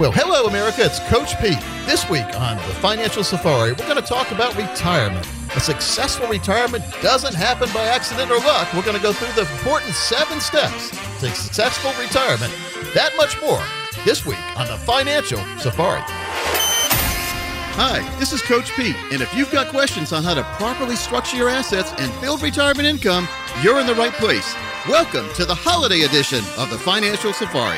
Well, hello, America. It's Coach Pete. This week on the Financial Safari, we're going to talk about retirement. A successful retirement doesn't happen by accident or luck. We're going to go through the important 7 steps to successful retirement. That much more this week on the Financial Safari. Hi, this is Coach Pete, and if you've got questions on how to properly structure your assets and build retirement income, you're in the right place. Welcome to the holiday edition of the Financial Safari.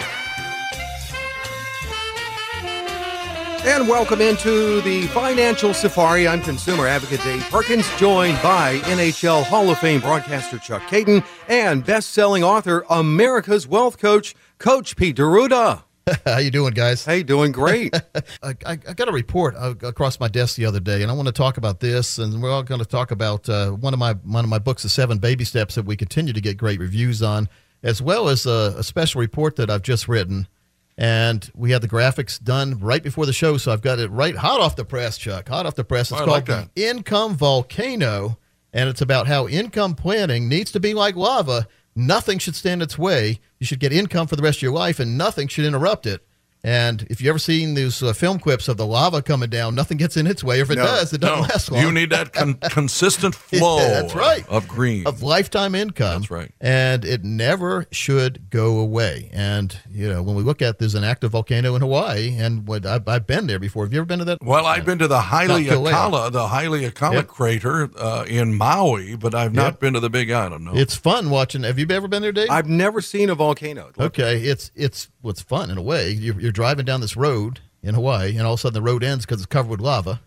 And welcome into the Financial Safari. I'm consumer advocate Dave Perkins, joined by NHL Hall of Fame broadcaster Chuck Caton and best-selling author, America's Wealth Coach, Coach Pete D'Arruda. How you doing, guys? Hey, doing great. I got a report across my desk the other day, and I want to talk about this, and we're all going to talk about one of my books, The 7 Baby Steps, that we continue to get great reviews on, as well as a special report that I've just written. And we had the graphics done right before the show, so I've got it right hot off the press, Chuck. Hot off the press. It's called The Income Volcano, and it's about how income planning needs to be like lava. Nothing should stand its way. You should get income for the rest of your life, and nothing should interrupt it. And if you've ever seen those film clips of the lava coming down, nothing gets in its way. If it does, it doesn't last long. You need that consistent flow of green. Of lifetime income. That's right. And it never should go away. And, you know, when we look at there's an active volcano in Hawaii, and I've been there before. Have you ever been to that? Well, I've been to the Haleakala, crater in Maui, but I've not been to the Big Island. No. It's fun watching. Have you ever been there, Dave? I've never seen a volcano. Okay. It's fun in a way. You're driving down this road in Hawaii, and all of a sudden the road ends because it's covered with lava.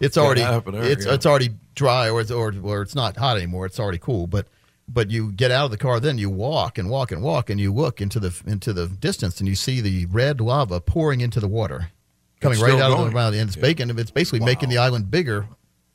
It's already dry, or it's not hot anymore. It's already cool, but you get out of the car, then you walk and walk and walk, and you look into the distance, and you see the red lava pouring into the water, coming right out of the ground, and it's basically making the island bigger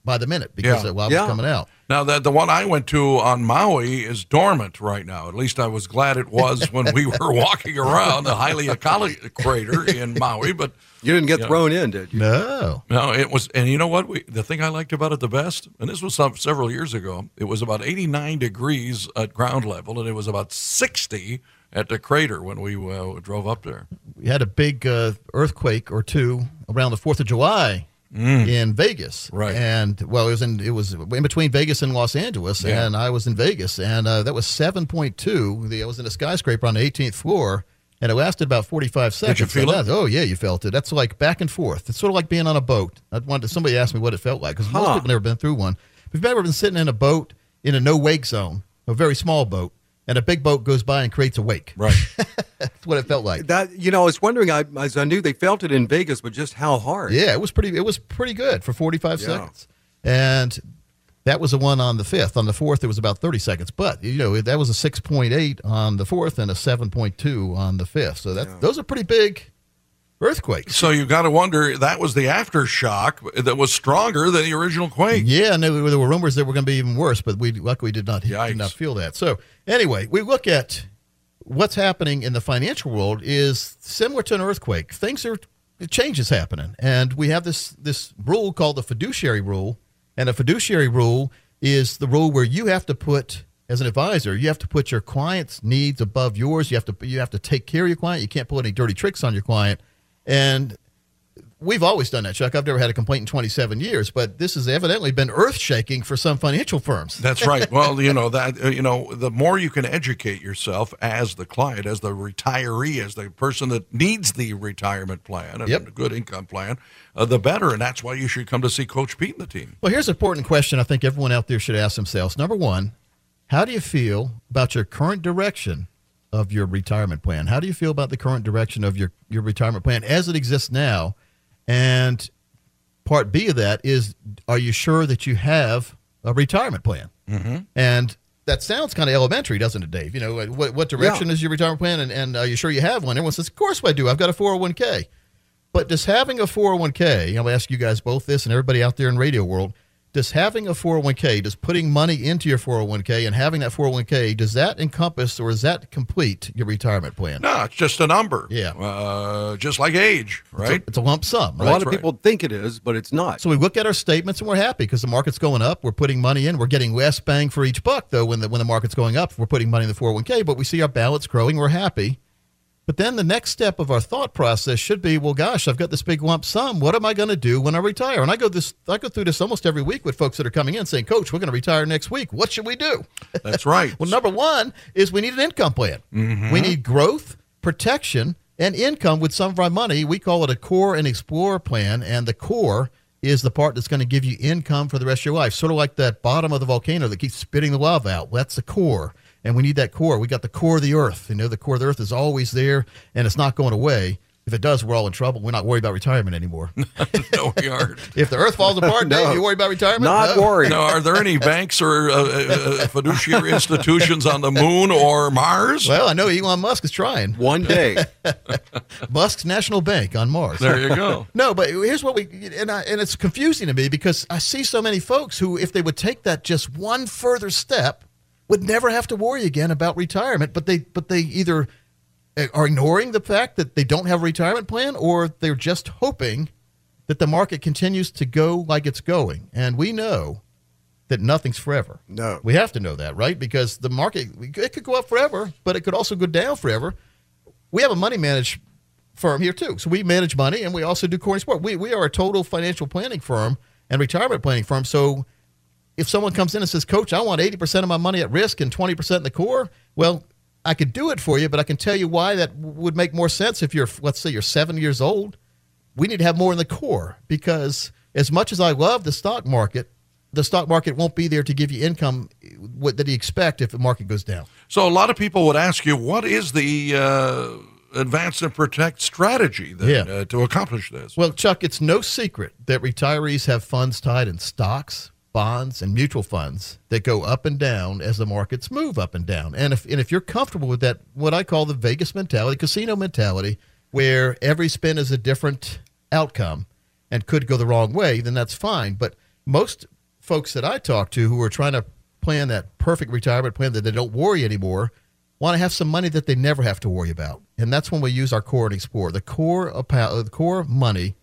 by the minute because the lava's coming out. Now, the one I went to on Maui is dormant right now. At least I was glad it was when we were walking around the Haleakala crater in Maui. But you didn't get thrown in, did you? No. No, it was. And you know what? The thing I liked about it the best, and this was several years ago, it was about 89 degrees at ground level, and it was about 60 at the crater when we drove up there. We had a big earthquake or two around the 4th of July. In Vegas, right? And it was in between Vegas and Los Angeles, and I was in Vegas, and that was 7.2. I was in a skyscraper on the 18th floor, and it lasted about 45 seconds. Did you feel it? Oh yeah, you felt it. That's like back and forth. It's sort of like being on a boat. Somebody asked me what it felt like because most people never been through one. If you've ever been sitting in a boat in a no wake zone, a very small boat, and a big boat goes by and creates a wake. Right. That's what it felt like. I was wondering, as I knew they felt it in Vegas, but just how hard. Yeah, it was pretty good for 45 seconds. And that was the one on the 5th. On the 4th, it was about 30 seconds. But, you know, that was a 6.8 on the 4th and a 7.2 on the 5th. So those are pretty big earthquakes. So you got to wonder, that was the aftershock that was stronger than the original quake. Yeah, and there were rumors that were going to be even worse, but we luckily did not feel that. So anyway, we look at what's happening in the financial world is similar to an earthquake. Change is happening, and we have this rule called the fiduciary rule, and a fiduciary rule is the rule where you have to put, as an advisor, you have to put your client's needs above yours. You have to take care of your client. You can't pull any dirty tricks on your client. And we've always done that, Chuck. I've never had a complaint in 27 years, but this has evidently been earth-shaking for some financial firms. That's right. Well, the more you can educate yourself as the client, as the retiree, as the person that needs the retirement plan and a good income plan, the better. And that's why you should come to see Coach Pete and the team. Well, here's an important question I think everyone out there should ask themselves. Number one, how do you feel about your current direction of your retirement plan? How do you feel about the current direction of your retirement plan as it exists now? And part B of that is, are you sure that you have a retirement plan? Mm-hmm. And that sounds kind of elementary, doesn't it, Dave? You know, what direction is your retirement plan, and are you sure you have one? Everyone says, of course I do. I've got a 401k. But does having a 401k, I'll ask you guys both this and everybody out there in radio world, does having a 401k, does putting money into your 401k and having that 401k, does that encompass or is that complete your retirement plan? No, it's just a number. Yeah. Just like age, right? It's a lump sum. Right? A lot of people think it is, but it's not. So we look at our statements and we're happy because the market's going up. We're putting money in. We're getting less bang for each buck, though, when the market's going up. We're putting money in the 401k, but we see our balance growing. We're happy. But then the next step of our thought process should be, well, gosh, I've got this big lump sum. What am I going to do when I retire? And I go through this almost every week with folks that are coming in saying, Coach, we're going to retire next week. What should we do? That's right. Well, number one is we need an income plan. Mm-hmm. We need growth, protection, and income with some of our money. We call it a core and explorer plan, and the core is the part that's going to give you income for the rest of your life, sort of like that bottom of the volcano that keeps spitting the lava out. Well, that's the core. And we need that core. We got the core of the earth. You know, the core of the earth is always there, and it's not going away. If it does, we're all in trouble. We're not worried about retirement anymore. No, we aren't. If the earth falls apart, no. Dave, you worried about retirement? Not worried. Now, are there any banks or fiduciary institutions on the moon or Mars? Well, I know Elon Musk is trying. One day. Musk's National Bank on Mars. There you go. No, but here's what and it's confusing to me because I see so many folks who, if they would take that just one further step, would never have to worry again about retirement, but they either are ignoring the fact that they don't have a retirement plan, or they're just hoping that the market continues to go like it's going. And we know that nothing's forever. No. We have to know that, right? Because the market, it could go up forever, but it could also go down forever. We have a money management firm here too. So we manage money, and we also do core and sport. We are a total financial planning firm and retirement planning firm. So if someone comes in and says, Coach, I want 80% of my money at risk and 20% in the core, well, I could do it for you, but I can tell you why that would make more sense if you're, let's say, you're 7 years old. We need to have more in the core because as much as I love the stock market won't be there to give you income that you expect if the market goes down. So a lot of people would ask you, what is the advance and protect strategy then, to accomplish this? Well, Chuck, it's no secret that retirees have funds tied in stocks, bonds, and mutual funds that go up and down as the markets move up and down. And if you're comfortable with that, what I call the Vegas mentality, casino mentality, where every spin is a different outcome and could go the wrong way, then that's fine. But most folks that I talk to who are trying to plan that perfect retirement plan that they don't worry anymore want to have some money that they never have to worry about. And that's when we use our core and explore. The core money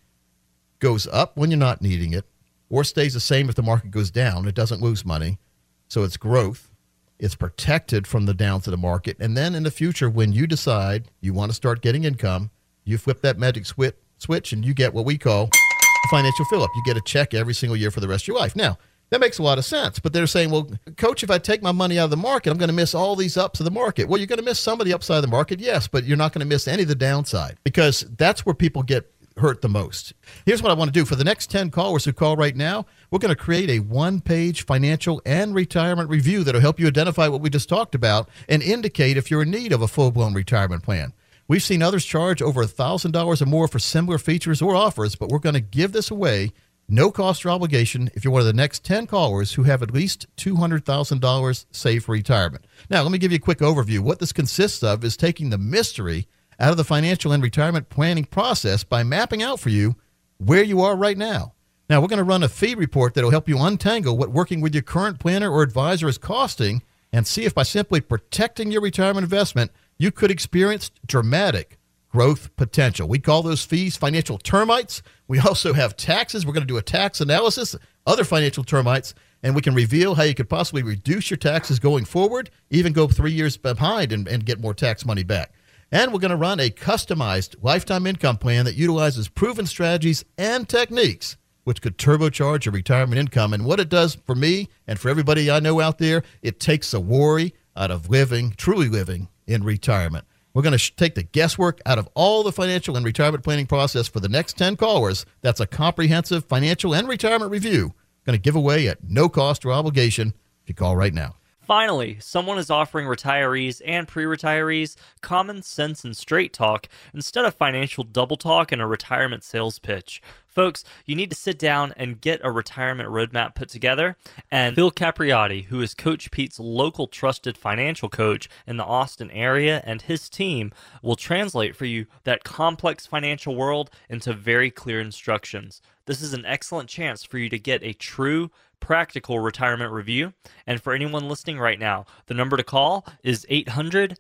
goes up when you're not needing it, or stays the same if the market goes down. It doesn't lose money. So it's growth. It's protected from the downs of the market. And then in the future, when you decide you want to start getting income, you flip that magic switch and you get what we call a financial fill-up. You get a check every single year for the rest of your life. Now, that makes a lot of sense. But they're saying, well, Coach, if I take my money out of the market, I'm going to miss all these ups of the market. Well, you're going to miss some of the upside of the market, yes, but you're not going to miss any of the downside because that's where people get hurt the most. Here's what I want to do. For the next 10 callers who call right now, we're going to create a one-page financial and retirement review that will help you identify what we just talked about and indicate if you're in need of a full-blown retirement plan. We've seen others charge over $1,000 or more for similar features or offers, but we're going to give this away, no cost or obligation, if you're one of the next 10 callers who have at least $200,000 saved for retirement. Now, let me give you a quick overview. What this consists of is taking the mystery out of the financial and retirement planning process by mapping out for you where you are right now. Now, we're going to run a fee report that will help you untangle what working with your current planner or advisor is costing and see if by simply protecting your retirement investment, you could experience dramatic growth potential. We call those fees financial termites. We also have taxes. We're going to do a tax analysis, other financial termites, and we can reveal how you could possibly reduce your taxes going forward, even go 3 years behind and get more tax money back. And we're going to run a customized lifetime income plan that utilizes proven strategies and techniques, which could turbocharge your retirement income. And what it does for me and for everybody I know out there, it takes the worry out of living, truly living in retirement. We're going to take the guesswork out of all the financial and retirement planning process for the next 10 callers. That's a comprehensive financial and retirement review. Going to give away at no cost or obligation if you call right now. Finally, someone is offering retirees and pre-retirees common sense and straight talk instead of financial double talk and a retirement sales pitch. Folks, you need to sit down and get a retirement roadmap put together. And Phil Capriotti, who is Coach Pete's local trusted financial coach in the Austin area, and his team will translate for you that complex financial world into very clear instructions. This is an excellent chance for you to get a true practical retirement review. And for anyone listening right now, the number to call is 800-851-1636.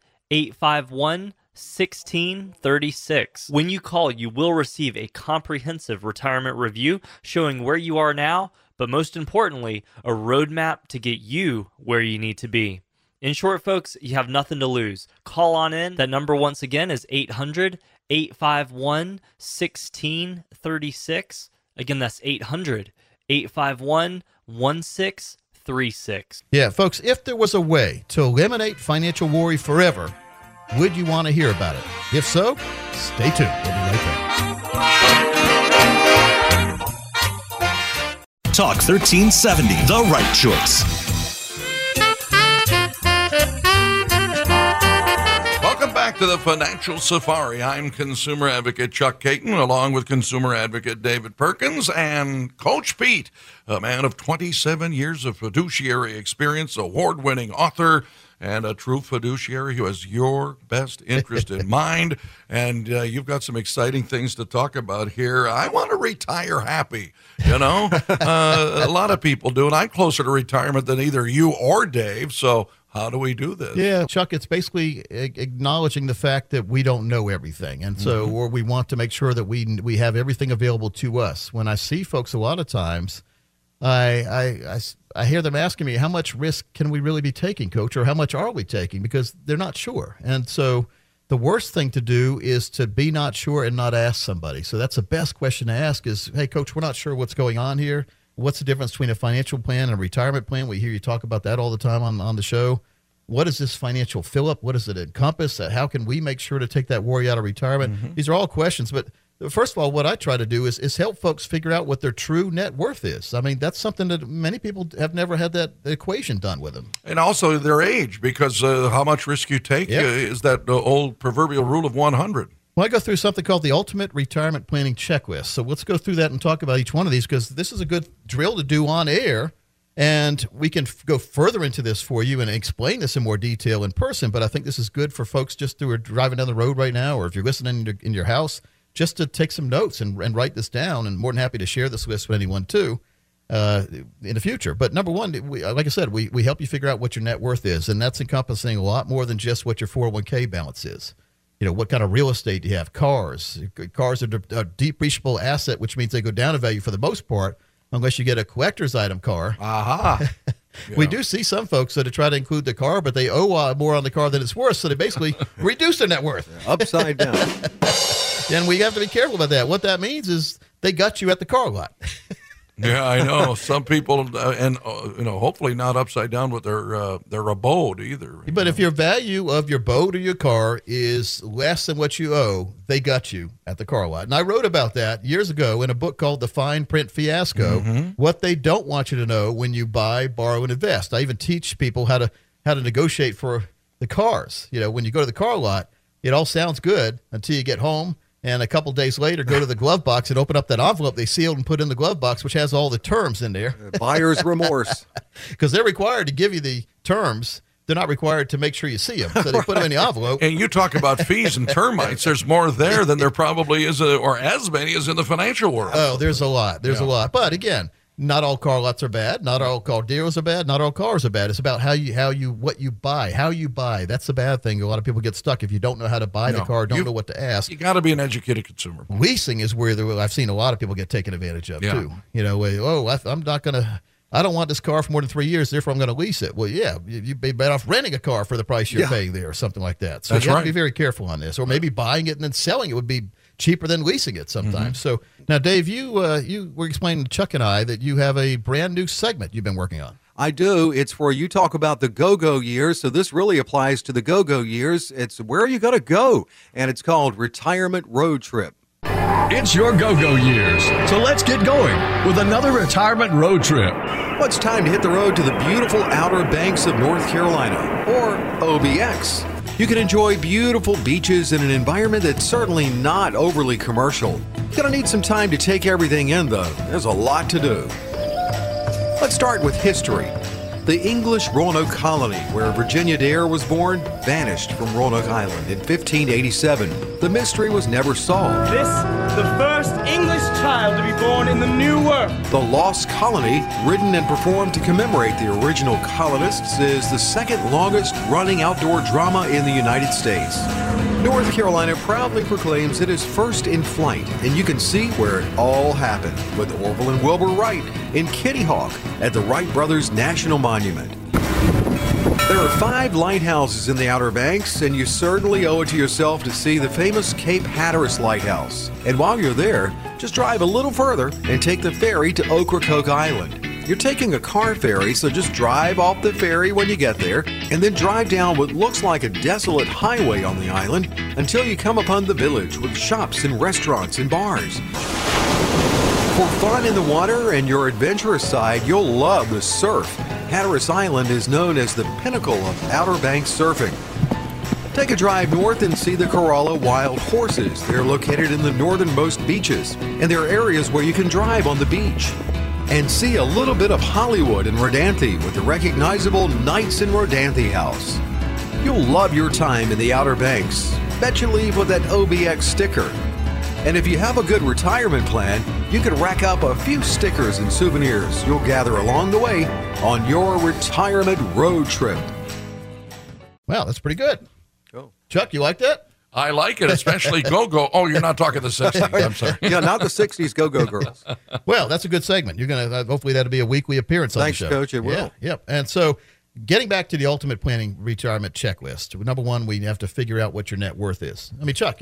When you call, you will receive a comprehensive retirement review showing where you are now, but most importantly, a roadmap to get you where you need to be. In short, folks, you have nothing to lose. Call on in. That number once again is 800-851-1636. Again, that's 800-851-1636. Yeah, folks, if there was a way to eliminate financial worry forever, would you want to hear about it? If so, stay tuned. We'll be right back. Talk 1370, the right choice. Welcome back to the Financial Safari. I'm consumer advocate Chuck Caton, along with consumer advocate David Perkins and Coach Pete, a man of 27 years of fiduciary experience, award-winning author, and a true fiduciary who has your best interest in mind. And you've got some exciting things to talk about here. I want to retire happy, you know. A lot of people do, and I'm closer to retirement than either you or Dave. So how do we do this? Yeah, Chuck, it's basically acknowledging the fact that we don't know everything. And so or we want to make sure that we have everything available to us. When I see folks a lot of times, I hear them asking me, how much risk can we really be taking, Coach, or how much are we taking? Because they're not sure. And so the worst thing to do is to be not sure and not ask somebody. So that's the best question to ask is, hey, Coach, we're not sure what's going on here. What's the difference between a financial plan and a retirement plan? We hear you talk about that all the time on the show. What is this financial fill-up? What does it encompass? How can we make sure to take that worry out of retirement? These are all questions, but first of all, what I try to do is help folks figure out what their true net worth is. I mean, that's something that many people have never had that equation done with them. And also their age, because how much risk you take is that old proverbial rule of 100. Well, I go through something called the Ultimate Retirement Planning Checklist. So let's go through that and talk about each one of these, because this is a good drill to do on air. And we can go further into this for you and explain this in more detail in person. But I think this is good for folks just who are driving down the road right now, or if you're listening in your house, just to take some notes and write this down, and more than happy to share this list with anyone too in the future. But number one, like I said, we help you figure out what your net worth is, and that's encompassing a lot more than just what your 401k balance is. You know, what kind of real estate do you have? Cars. Cars are a depreciable asset, which means they go down in value for the most part, unless you get a collector's item car. We do see some folks that try to include the car, but they owe more on the car than it's worth, so they basically reduce their net worth. Yeah, upside down. And we have to be careful about that. What that means is they got you at the car lot. Yeah, I know. Some people, you know, hopefully not upside down with their abode either. But if your value of your boat or your car is less than what you owe, they got you at the car lot. And I wrote about that years ago in a book called The Fine Print Fiasco, what they don't want you to know when you buy, borrow, and invest. I even teach people how to negotiate for the cars. You know, when you go to the car lot, it all sounds good until you get home. And a couple days later, go to the glove box and open up that envelope they sealed and put in the glove box, which has all the terms in there. Buyer's remorse. Because they're required to give you the terms. They're not required to make sure you see them. So they put them in the envelope. And you talk about fees and termites. There's more there than there probably is, or as many as in the financial world. Oh, there's a lot. There's a lot. But again, not all car lots are bad. Not all car dealers are bad. Not all cars are bad. It's about what you buy, how you buy. That's the bad thing. A lot of people get stuck if you don't know how to buy the car, don't know what to ask. You got to be an educated consumer. Leasing is where I've seen a lot of people get taken advantage of too. You know, I don't want this car for more than 3 years, therefore I'm going to lease it. Well, yeah, you'd be better off renting a car for the price you're paying there, or something like that. So you have to be very careful on this, or maybe buying it and then selling it would be cheaper than leasing it sometimes. So now, Dave, you were explaining to Chuck and I that you have a brand new segment you've been working on. I do. It's where you talk about the go-go years. So this really applies to the go-go years. It's where are you going to go? And it's called Retirement Road Trip. It's your go-go years. So let's get going with another retirement road trip. Well, it's time to hit the road to the beautiful Outer Banks of North Carolina, or OBX. You can enjoy beautiful beaches in an environment that's certainly not overly commercial. You're going to need some time to take everything in, though. There's a lot to do. Let's start with history. The English Roanoke Colony, where Virginia Dare was born, vanished from Roanoke Island in 1587. The mystery was never solved. This, the first English child to be born in the New World. The Lost Colony, written and performed to commemorate the original colonists, is the second longest running outdoor drama in the United States. North Carolina proudly proclaims it is first in flight, and you can see where it all happened with Orville and Wilbur Wright in Kitty Hawk at the Wright Brothers National Monument. There are 5 lighthouses in the Outer Banks, and you certainly owe it to yourself to see the famous Cape Hatteras Lighthouse. And while you're there, just drive a little further and take the ferry to Ocracoke Island. You're taking a car ferry, so just drive off the ferry when you get there, and then drive down what looks like a desolate highway on the island until you come upon the village with shops and restaurants and bars. For fun in the water and your adventurous side, you'll love the surf. Hatteras Island is known as the pinnacle of Outer Banks surfing. Take a drive north and see the Corolla Wild Horses. They're located in the northernmost beaches, and there are areas where you can drive on the beach. And see a little bit of Hollywood in Rodanthe with the recognizable Knights in Rodanthe House. You'll love your time in the Outer Banks. Bet you leave with that OBX sticker. And if you have a good retirement plan, you can rack up a few stickers and souvenirs you'll gather along the way on your retirement road trip. Wow, that's pretty good. Cool. Chuck, you like that? I like it, especially go-go. Oh, you're not talking the 60s. I'm sorry. Yeah, not the 60s go-go girls. Well, that's a good segment. You're going to, hopefully that'll be a weekly appearance Thanks, on the show. Thanks, Coach. It will. Yeah, yep. And so getting back to the ultimate planning retirement checklist, number one, we have to figure out what your net worth is. I mean, Chuck,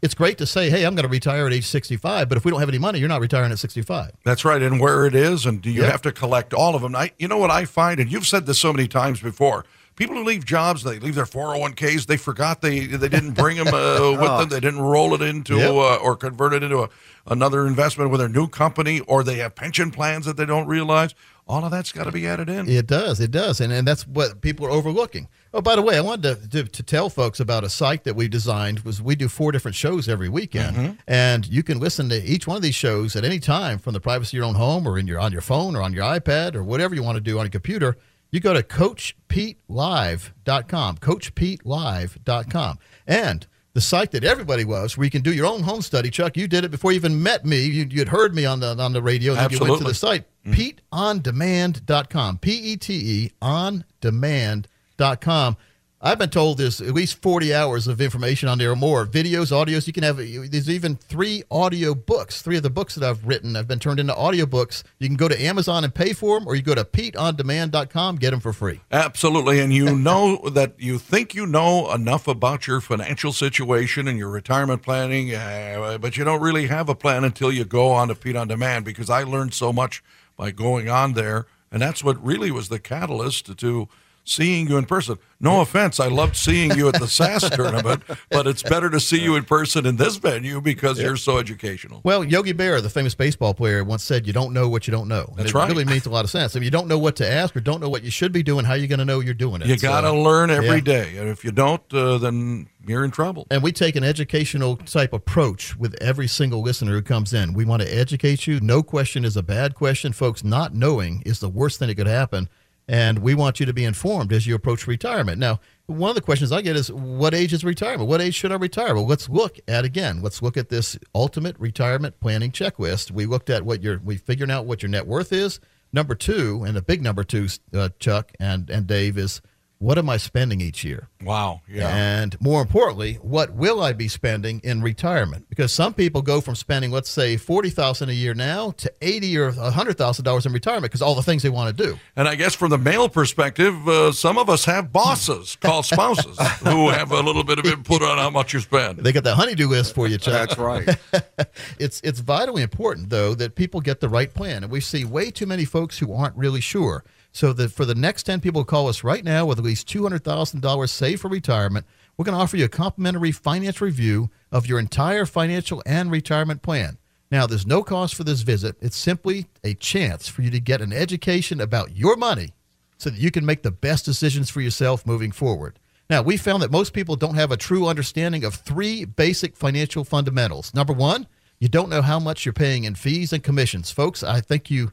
it's great to say, hey, I'm going to retire at age 65, but if we don't have any money, you're not retiring at 65. That's right, and where it is, and do you have to collect all of them? You know what I find, and you've said this so many times before, people who leave jobs, they leave their 401ks. They forgot they didn't bring them with them. They didn't roll it into or convert it into another investment with their new company, or they have pension plans that they don't realize. All of that's got to be added in. It does. It does. And that's what people are overlooking. Oh, by the way, I wanted to tell folks about a site that we designed. We do 4 different shows every weekend, and you can listen to each one of these shows at any time from the privacy of your own home or on your phone or on your iPad or whatever you want to do on your computer. You go to CoachPeteLive.com, CoachPeteLive.com. And the site that everybody loves, where you can do your own home study. Chuck, you did it before you even met me. You had heard me on the radio, and then you went to the site, PeteOnDemand.com, P-E-T-E, OnDemand.com. I've been told there's at least 40 hours of information on there or more, videos, audios. You can have, there's even 3 audio books. 3 of the books that I've written have been turned into audio books. You can go to Amazon and pay for them, or you go to PeteOnDemand.com, get them for free. Absolutely. And you know that you think you know enough about your financial situation and your retirement planning, but you don't really have a plan until you go on to Pete On Demand, because I learned so much by going on there. And that's what really was the catalyst to seeing you in person. No offense, I loved seeing you at the SAS tournament, but it's better to see you in person in this venue because you're so educational. Well, Yogi Berra, the famous baseball player, once said, you don't know what you don't know. And That's right. It really means a lot of sense. I mean, you don't know what to ask or don't know what you should be doing. How are you going to know you're doing it? You got to learn every day. And if you don't, then you're in trouble. And we take an educational type approach with every single listener who comes in. We want to educate you. No question is a bad question. Folks, not knowing is the worst thing that could happen. And we want you to be informed as you approach retirement. Now, one of the questions I get is, what age is retirement? What age should I retire? Well, let's look at this ultimate retirement planning checklist. We looked at we figured out what your net worth is. Number two, and a big number two, Chuck and Dave, is what am I spending each year? Wow. Yeah. And more importantly, what will I be spending in retirement? Because some people go from spending, let's say, $40,000 a year now to $80,000 or $100,000 in retirement because all the things they want to do. And I guess from the male perspective, some of us have bosses called spouses who have a little bit of input on how much you spend. They got the honey-do list for you, Chuck. That's right. It's vitally important, though, that people get the right plan. And we see way too many folks who aren't really sure. So that for the next 10 people who call us right now with at least $200,000 saved for retirement, we're going to offer you a complimentary finance review of your entire financial and retirement plan. Now, there's no cost for this visit. It's simply a chance for you to get an education about your money so that you can make the best decisions for yourself moving forward. Now, we found that most people don't have a true understanding of three basic financial fundamentals. Number one, you don't know how much you're paying in fees and commissions. Folks, I think you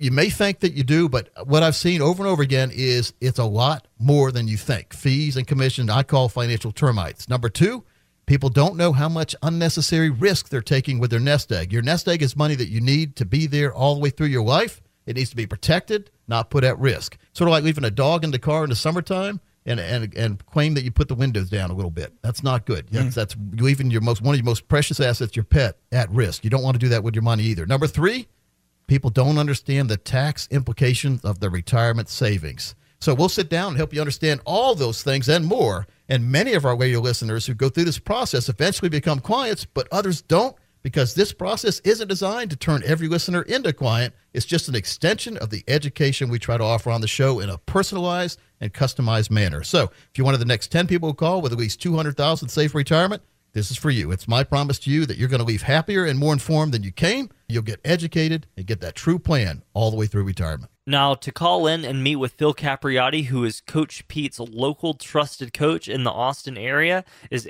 may think that you do, but what I've seen over and over again is it's a lot more than you think. Fees and commissions, I call financial termites. Number two, people don't know how much unnecessary risk they're taking with their nest egg. Your nest egg is money that you need to be there all the way through your life. It needs to be protected, not put at risk. Sort of like leaving a dog in the car in the summertime and claim that you put the windows down a little bit. That's not good. That's leaving your one of your most precious assets, your pet, at risk. You don't want to do that with your money either. Number three, people don't understand the tax implications of their retirement savings. So we'll sit down and help you understand all those things and more. And many of our radio listeners who go through this process eventually become clients, but others don't, because this process isn't designed to turn every listener into a client. It's just an extension of the education we try to offer on the show in a personalized and customized manner. So if you're one of the next 10 people who call with at least $200,000 saved for retirement, this is for you. It's my promise to you that you're going to leave happier and more informed than you came. You'll get educated and get that true plan all the way through retirement. Now, to call in and meet with Phil Capriotti, who is Coach Pete's local trusted coach in the Austin area, is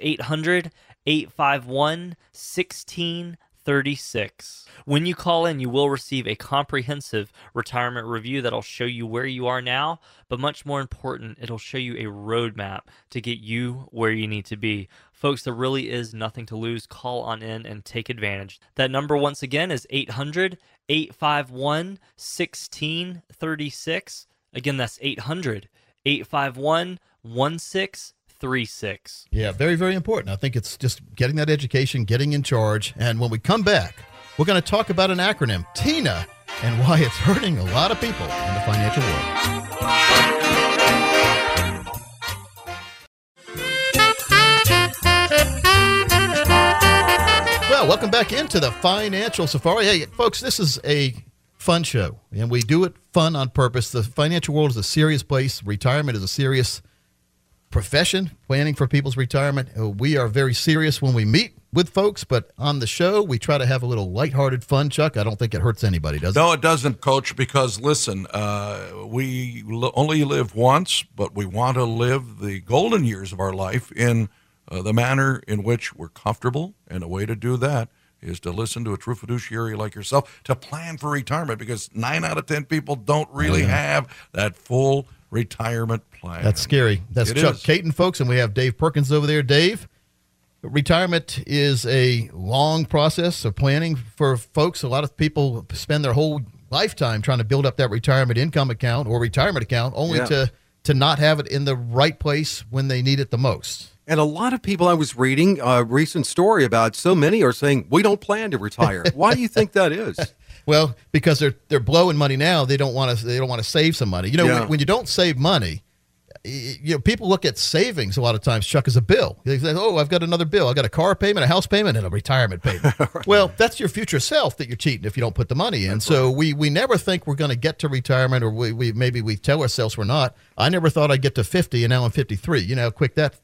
800-851-1636. When you call in, you will receive a comprehensive retirement review that'll show you where you are now, but much more important, it'll show you a roadmap to get you where you need to be. Folks, there really is nothing to lose. Call on in and take advantage. That number, once again, is 800-851-1636. Again, that's 800-851-1636. Yeah, very, very important. I think it's just getting that education, getting in charge. And when we come back, we're going to talk about an acronym, TINA, and why it's hurting a lot of people in the financial world. Welcome back into the Financial Safari. Hey, folks, this is a fun show, and we do it fun on purpose. The financial world is a serious place. Retirement is a serious profession, planning for people's retirement. We are very serious when we meet with folks, but on the show, we try to have a little lighthearted fun, Chuck. I don't think it hurts anybody, does it? No, it doesn't, Coach, because, listen, we only live once, but we want to live the golden years of our life in the manner in which we're comfortable, and a way to do that is to listen to a true fiduciary like yourself to plan for retirement, because 9 out of 10 people don't really have that full retirement plan. That's scary. That's Chuck Caton, folks, and we have Dave Perkins over there. Dave, retirement is a long process of planning for folks. A lot of people spend their whole lifetime trying to build up that retirement income account or retirement account only to not have it in the right place when they need it the most. And a lot of people, I was reading a recent story about, so many are saying, we don't plan to retire. Why do you think that is? Well, because they're blowing money now. They don't want to save some money. You know, when you don't save money, you know, people look at savings a lot of times, Chuck, as a bill. They say, oh, I've got another bill. I've got a car payment, a house payment, and a retirement payment. Right. Well, that's your future self that you're cheating if you don't put the money in. That's so right. we never think we're going to get to retirement, or maybe we tell ourselves we're not. I never thought I'd get to 50, and now I'm 53. You know, quick, that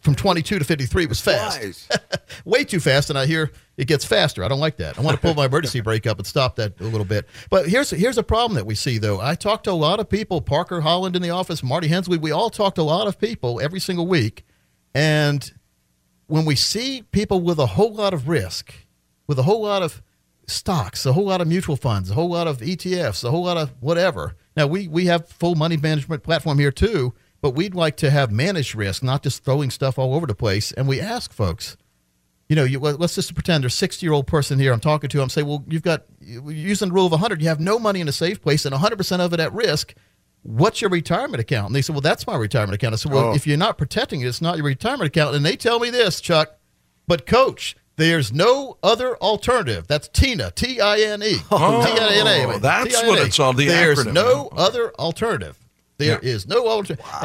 from 22 to 53 was fast. Way too fast, and I hear it gets faster. I don't like that. I want to pull my emergency brake up and stop that a little bit. But here's a problem that we see, though. I talk to a lot of people, Parker Holland in the office, Marty Hensley. We all talk to a lot of people every single week, and when we see people with a whole lot of risk, with a whole lot of stocks, a whole lot of mutual funds, a whole lot of ETFs, a whole lot of whatever. Now, we have full money management platform here, too, but we'd like to have managed risk, not just throwing stuff all over the place. And we ask folks, you know, let's just pretend there's a 60-year-old person here I'm talking to. I'm saying, well, using the rule of 100, you have no money in a safe place and 100% of it at risk. What's your retirement account? And they said, well, that's my retirement account. I said, well, if you're not protecting it, it's not your retirement account. And they tell me this, Chuck, but Coach, there's no other alternative. That's TINA, T-I-N-E. Oh, T-I-N-A. That's T-I-N-A. What it's on the acronym. There's no other alternative. There is no alternative. Wow.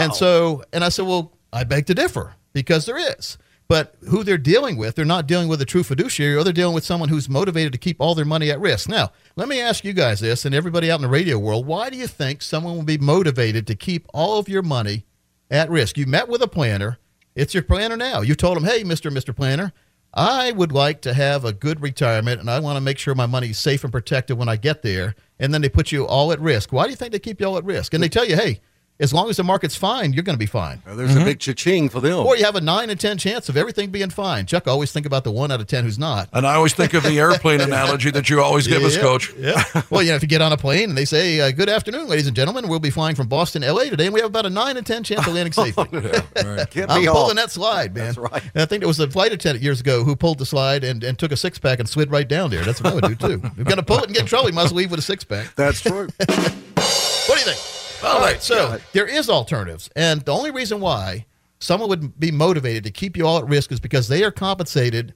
And I said, well, I beg to differ, because there is. But who they're dealing with, they're not dealing with a true fiduciary, or they're dealing with someone who's motivated to keep all their money at risk. Now, let me ask you guys this, and everybody out in the radio world, why do you think someone will be motivated to keep all of your money at risk? You met with a planner. It's your planner now. You told him, hey, Mr. Planner, I would like to have a good retirement, and I want to make sure my money is safe and protected when I get there. And then they put you all at risk. Why do you think they keep you all at risk? And they tell you, hey, As long as the market's fine, you're going to be fine. Well, there's a big cha-ching for them. Or you have a 9 in 10 chance of everything being fine. Chuck, I always think about the 1 out of 10 who's not. And I always think of the airplane analogy that you always give us, Coach. Yeah. Well, you know, if you get on a plane and they say, good afternoon, ladies and gentlemen, we'll be flying from Boston, L.A. today, and we have about a 9 in 10 chance of landing safely. I'm pulling that slide, man. That's right. And I think there was a flight attendant years ago who pulled the slide and took a six-pack and slid right down there. That's what I would do, too. If you're going to pull it and get in trouble, you must leave with a six-pack. That's true. What do you think? All right, so there is alternatives, and the only reason why someone would be motivated to keep you all at risk is because they are compensated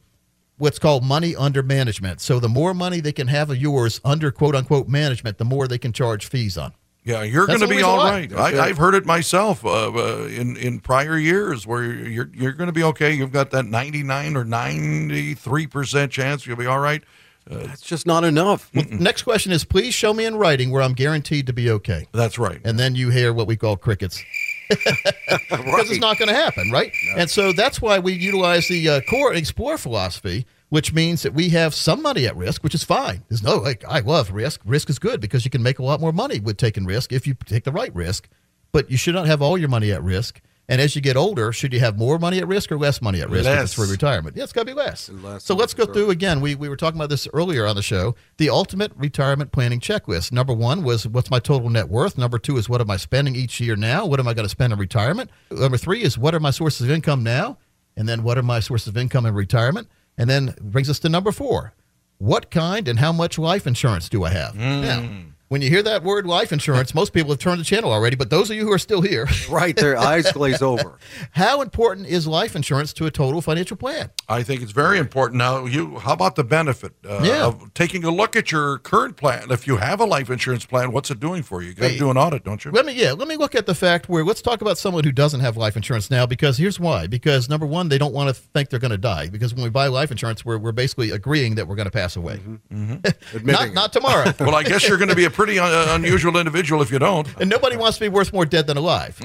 what's called money under management. So the more money they can have of yours under quote-unquote management, the more they can charge fees on. Yeah, you're going to be all right. I've heard it myself in prior years where you're going to be okay. You've got that 99 or 93% chance you'll be all right. That's just not enough. Well, next question is, please show me in writing where I'm guaranteed to be okay. That's right. And then you hear what we call crickets. Because it's not going to happen, right? No. And so that's why we utilize the core and explore philosophy, which means that we have some money at risk, which is fine. There's no, like, I love risk. Risk is good because you can make a lot more money with taking risk if you take the right risk. But you should not have all your money at risk. And as you get older, should you have more money at risk or less money at risk if it's for retirement? Yeah, it's got to be less. So let's go through again. We were talking about this earlier on the show, the Ultimate Retirement Planning Checklist. Number one was, what's my total net worth? Number two is, what am I spending each year now? What am I going to spend in retirement? Number three is, what are my sources of income now? And then what are my sources of income in retirement? And then brings us to number four. What kind and how much life insurance do I have? Now, when you hear that word life insurance, most people have turned the channel already, but those of you who are still here. Right, their eyes glaze over. How important is life insurance to a total financial plan? I think it's very important. Now, how about the benefit of taking a look at your current plan? If you have a life insurance plan, what's it doing for you? You got to do an audit, don't you? Let me look at the fact where, let's talk about someone who doesn't have life insurance now, because here's why. Because number one, they don't want to think they're going to die, because when we buy life insurance, we're basically agreeing that we're going to pass away. Not tomorrow. Well, I guess you're going to be a pretty unusual individual if you don't. And nobody wants to be worth more dead than alive.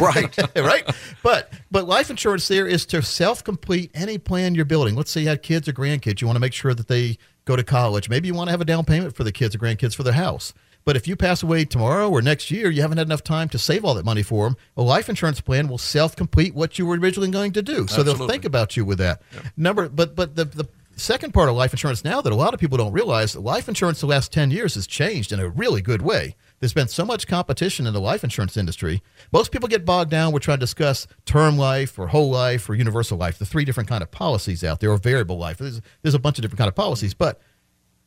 Right? But life insurance there is to self-complete any plan you're building. Let's say you have kids or grandkids. You want to make sure that they go to college. Maybe you want to have a down payment for the kids or grandkids for their house. But if you pass away tomorrow or next year, you haven't had enough time to save all that money for them, a life insurance plan will self-complete what you were originally going to do. So they'll think about you with that. But the second part of life insurance now that a lot of people don't realize, life insurance the last 10 years has changed in a really good way. There's been so much competition in the life insurance industry. Most people get bogged down. We're trying to discuss term life or whole life or universal life, the three different kind of policies out there, or variable life. There's a bunch of different kind of policies. But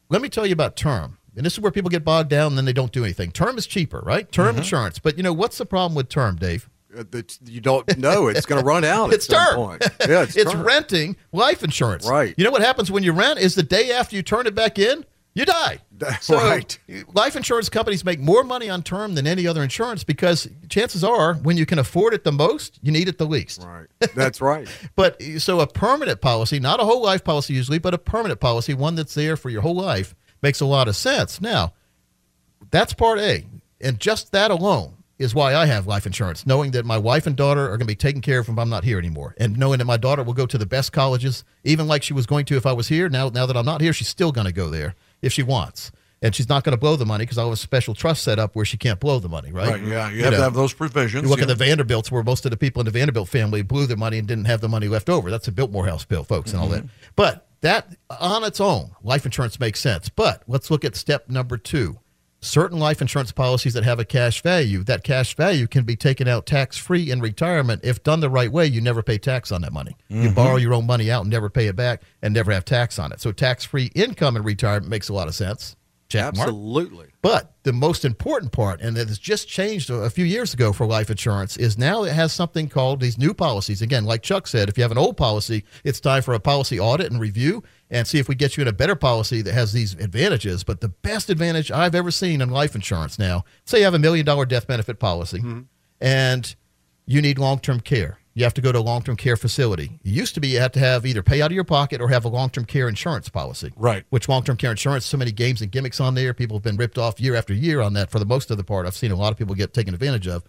let me tell you about term. And this is where people get bogged down and then they don't do anything. Term is cheaper, right? Term insurance. But, you know, what's the problem with term, Dave? That you don't know, it's going to run out at some point. Yeah, it's renting life insurance. Right. You know what happens when you rent is the day after you turn it back in, you die. So life insurance companies make more money on term than any other insurance because chances are when you can afford it the most, you need it the least. Right. That's right. But so a permanent policy, not a whole life policy usually, but a permanent policy, one that's there for your whole life, makes a lot of sense. Now, that's part A. And just that alone is why I have life insurance, knowing that my wife and daughter are going to be taken care of if I'm not here anymore, and knowing that my daughter will go to the best colleges, even like she was going to if I was here. Now that I'm not here, she's still going to go there if she wants, and she's not going to blow the money because I have a special trust set up where she can't blow the money, right? Right, yeah, you have to have those provisions. You look at the Vanderbilts, where most of the people in the Vanderbilt family blew their money and didn't have the money left over. That's a Biltmore House bill, folks, and all that. But that on its own, life insurance makes sense. But let's look at step number two. Certain life insurance policies that have a cash value, that cash value can be taken out tax-free in retirement. If done the right way, you never pay tax on that money. You borrow your own money out and never pay it back and never have tax on it. So tax-free income in retirement makes a lot of sense. Absolutely. But the most important part, and that has just changed a few years ago for life insurance, is now it has something called these new policies. Again, like Chuck said, if you have an old policy, it's time for a policy audit and review and see if we get you in a better policy that has these advantages. But the best advantage I've ever seen in life insurance now, say you have a $1 million death benefit policy and you need long-term care. You have to go to a long-term care facility. It used to be you had to have either pay out of your pocket or have a long-term care insurance policy. Right. Which long-term care insurance, so many games and gimmicks on there. People have been ripped off year after year on that for the most of the part. I've seen a lot of people get taken advantage of.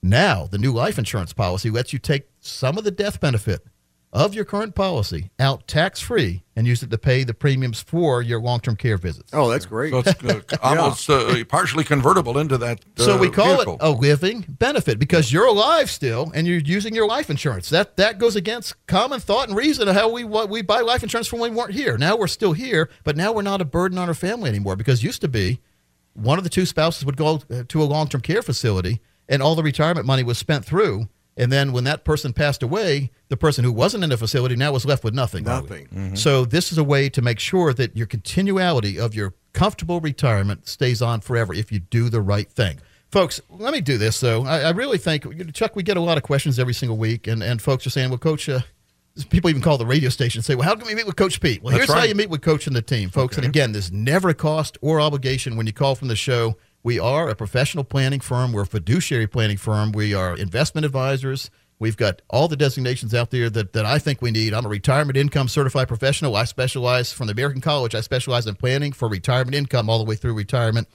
Now, the new life insurance policy lets you take some of the death benefit of your current policy out tax-free and use it to pay the premiums for your long-term care visits. Oh, that's great. So it's almost partially convertible into that So we call vehicle. It a living benefit because you're alive still and you're using your life insurance. That goes against common thought and reason of how we buy life insurance from when we weren't here. Now we're still here, but now we're not a burden on our family anymore, because it used to be one of the two spouses would go to a long-term care facility and all the retirement money was spent through. And then when that person passed away, the person who wasn't in the facility now was left with nothing. Nothing. Mm-hmm. So this is a way to make sure that your continuality of your comfortable retirement stays on forever if you do the right thing. Folks, let me do this, though. I really think, Chuck, we get a lot of questions every single week, and folks are saying, well, Coach, people even call the radio station and say, well, how can we meet with Coach Pete? Well, here's how you meet with Coach and the team, folks. Okay. And again, there's never a cost or obligation when you call from the show. We are a professional planning firm. We're a fiduciary planning firm. We are investment advisors. We've got all the designations out there that I think we need. I'm a retirement income certified professional. I specialize from the American College. I specialize in planning for retirement income all the way through retirement.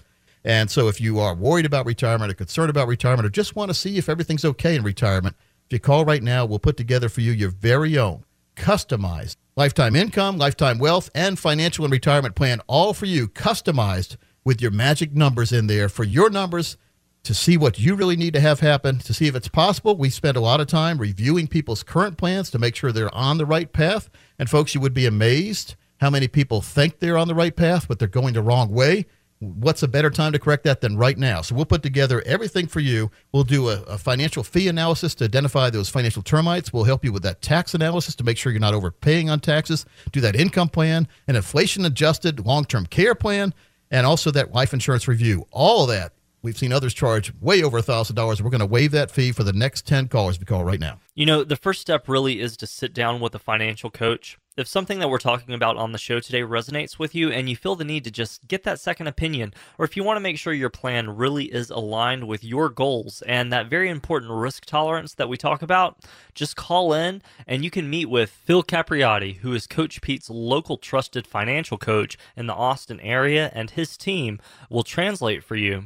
And so if you are worried about retirement or concerned about retirement or just want to see if everything's okay in retirement, if you call right now, we'll put together for you your very own customized lifetime income, lifetime wealth, and financial and retirement plan, all for you, customized with your magic numbers in there for your numbers to see what you really need to have happen, to see if it's possible. We spend a lot of time reviewing people's current plans to make sure they're on the right path. And folks, you would be amazed how many people think they're on the right path, but they're going the wrong way. What's a better time to correct that than right now? So we'll put together everything for you. We'll do a financial fee analysis to identify those financial termites. We'll help you with that tax analysis to make sure you're not overpaying on taxes. Do that income plan, an inflation-adjusted long-term care plan, and also that life insurance review. All of that, we've seen others charge way over $1,000. We're going to waive that fee for the next 10 callers if you call right now. You know, the first step really is to sit down with a financial coach. If something that we're talking about on the show today resonates with you and you feel the need to just get that second opinion, or if you want to make sure your plan really is aligned with your goals and that very important risk tolerance that we talk about, just call in and you can meet with Phil Capriotti, who is Coach Pete's local trusted financial coach in the Austin area, and his team will translate for you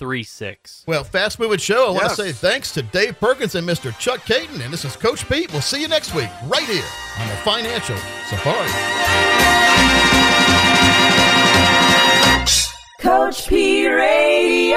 36. Well, Fast Moving Show, I want to say thanks to Dave Perkins and Mr. Chuck Caton, and this is Coach Pete. We'll see you next week right here on the Financial Safari. Coach Pete Radio.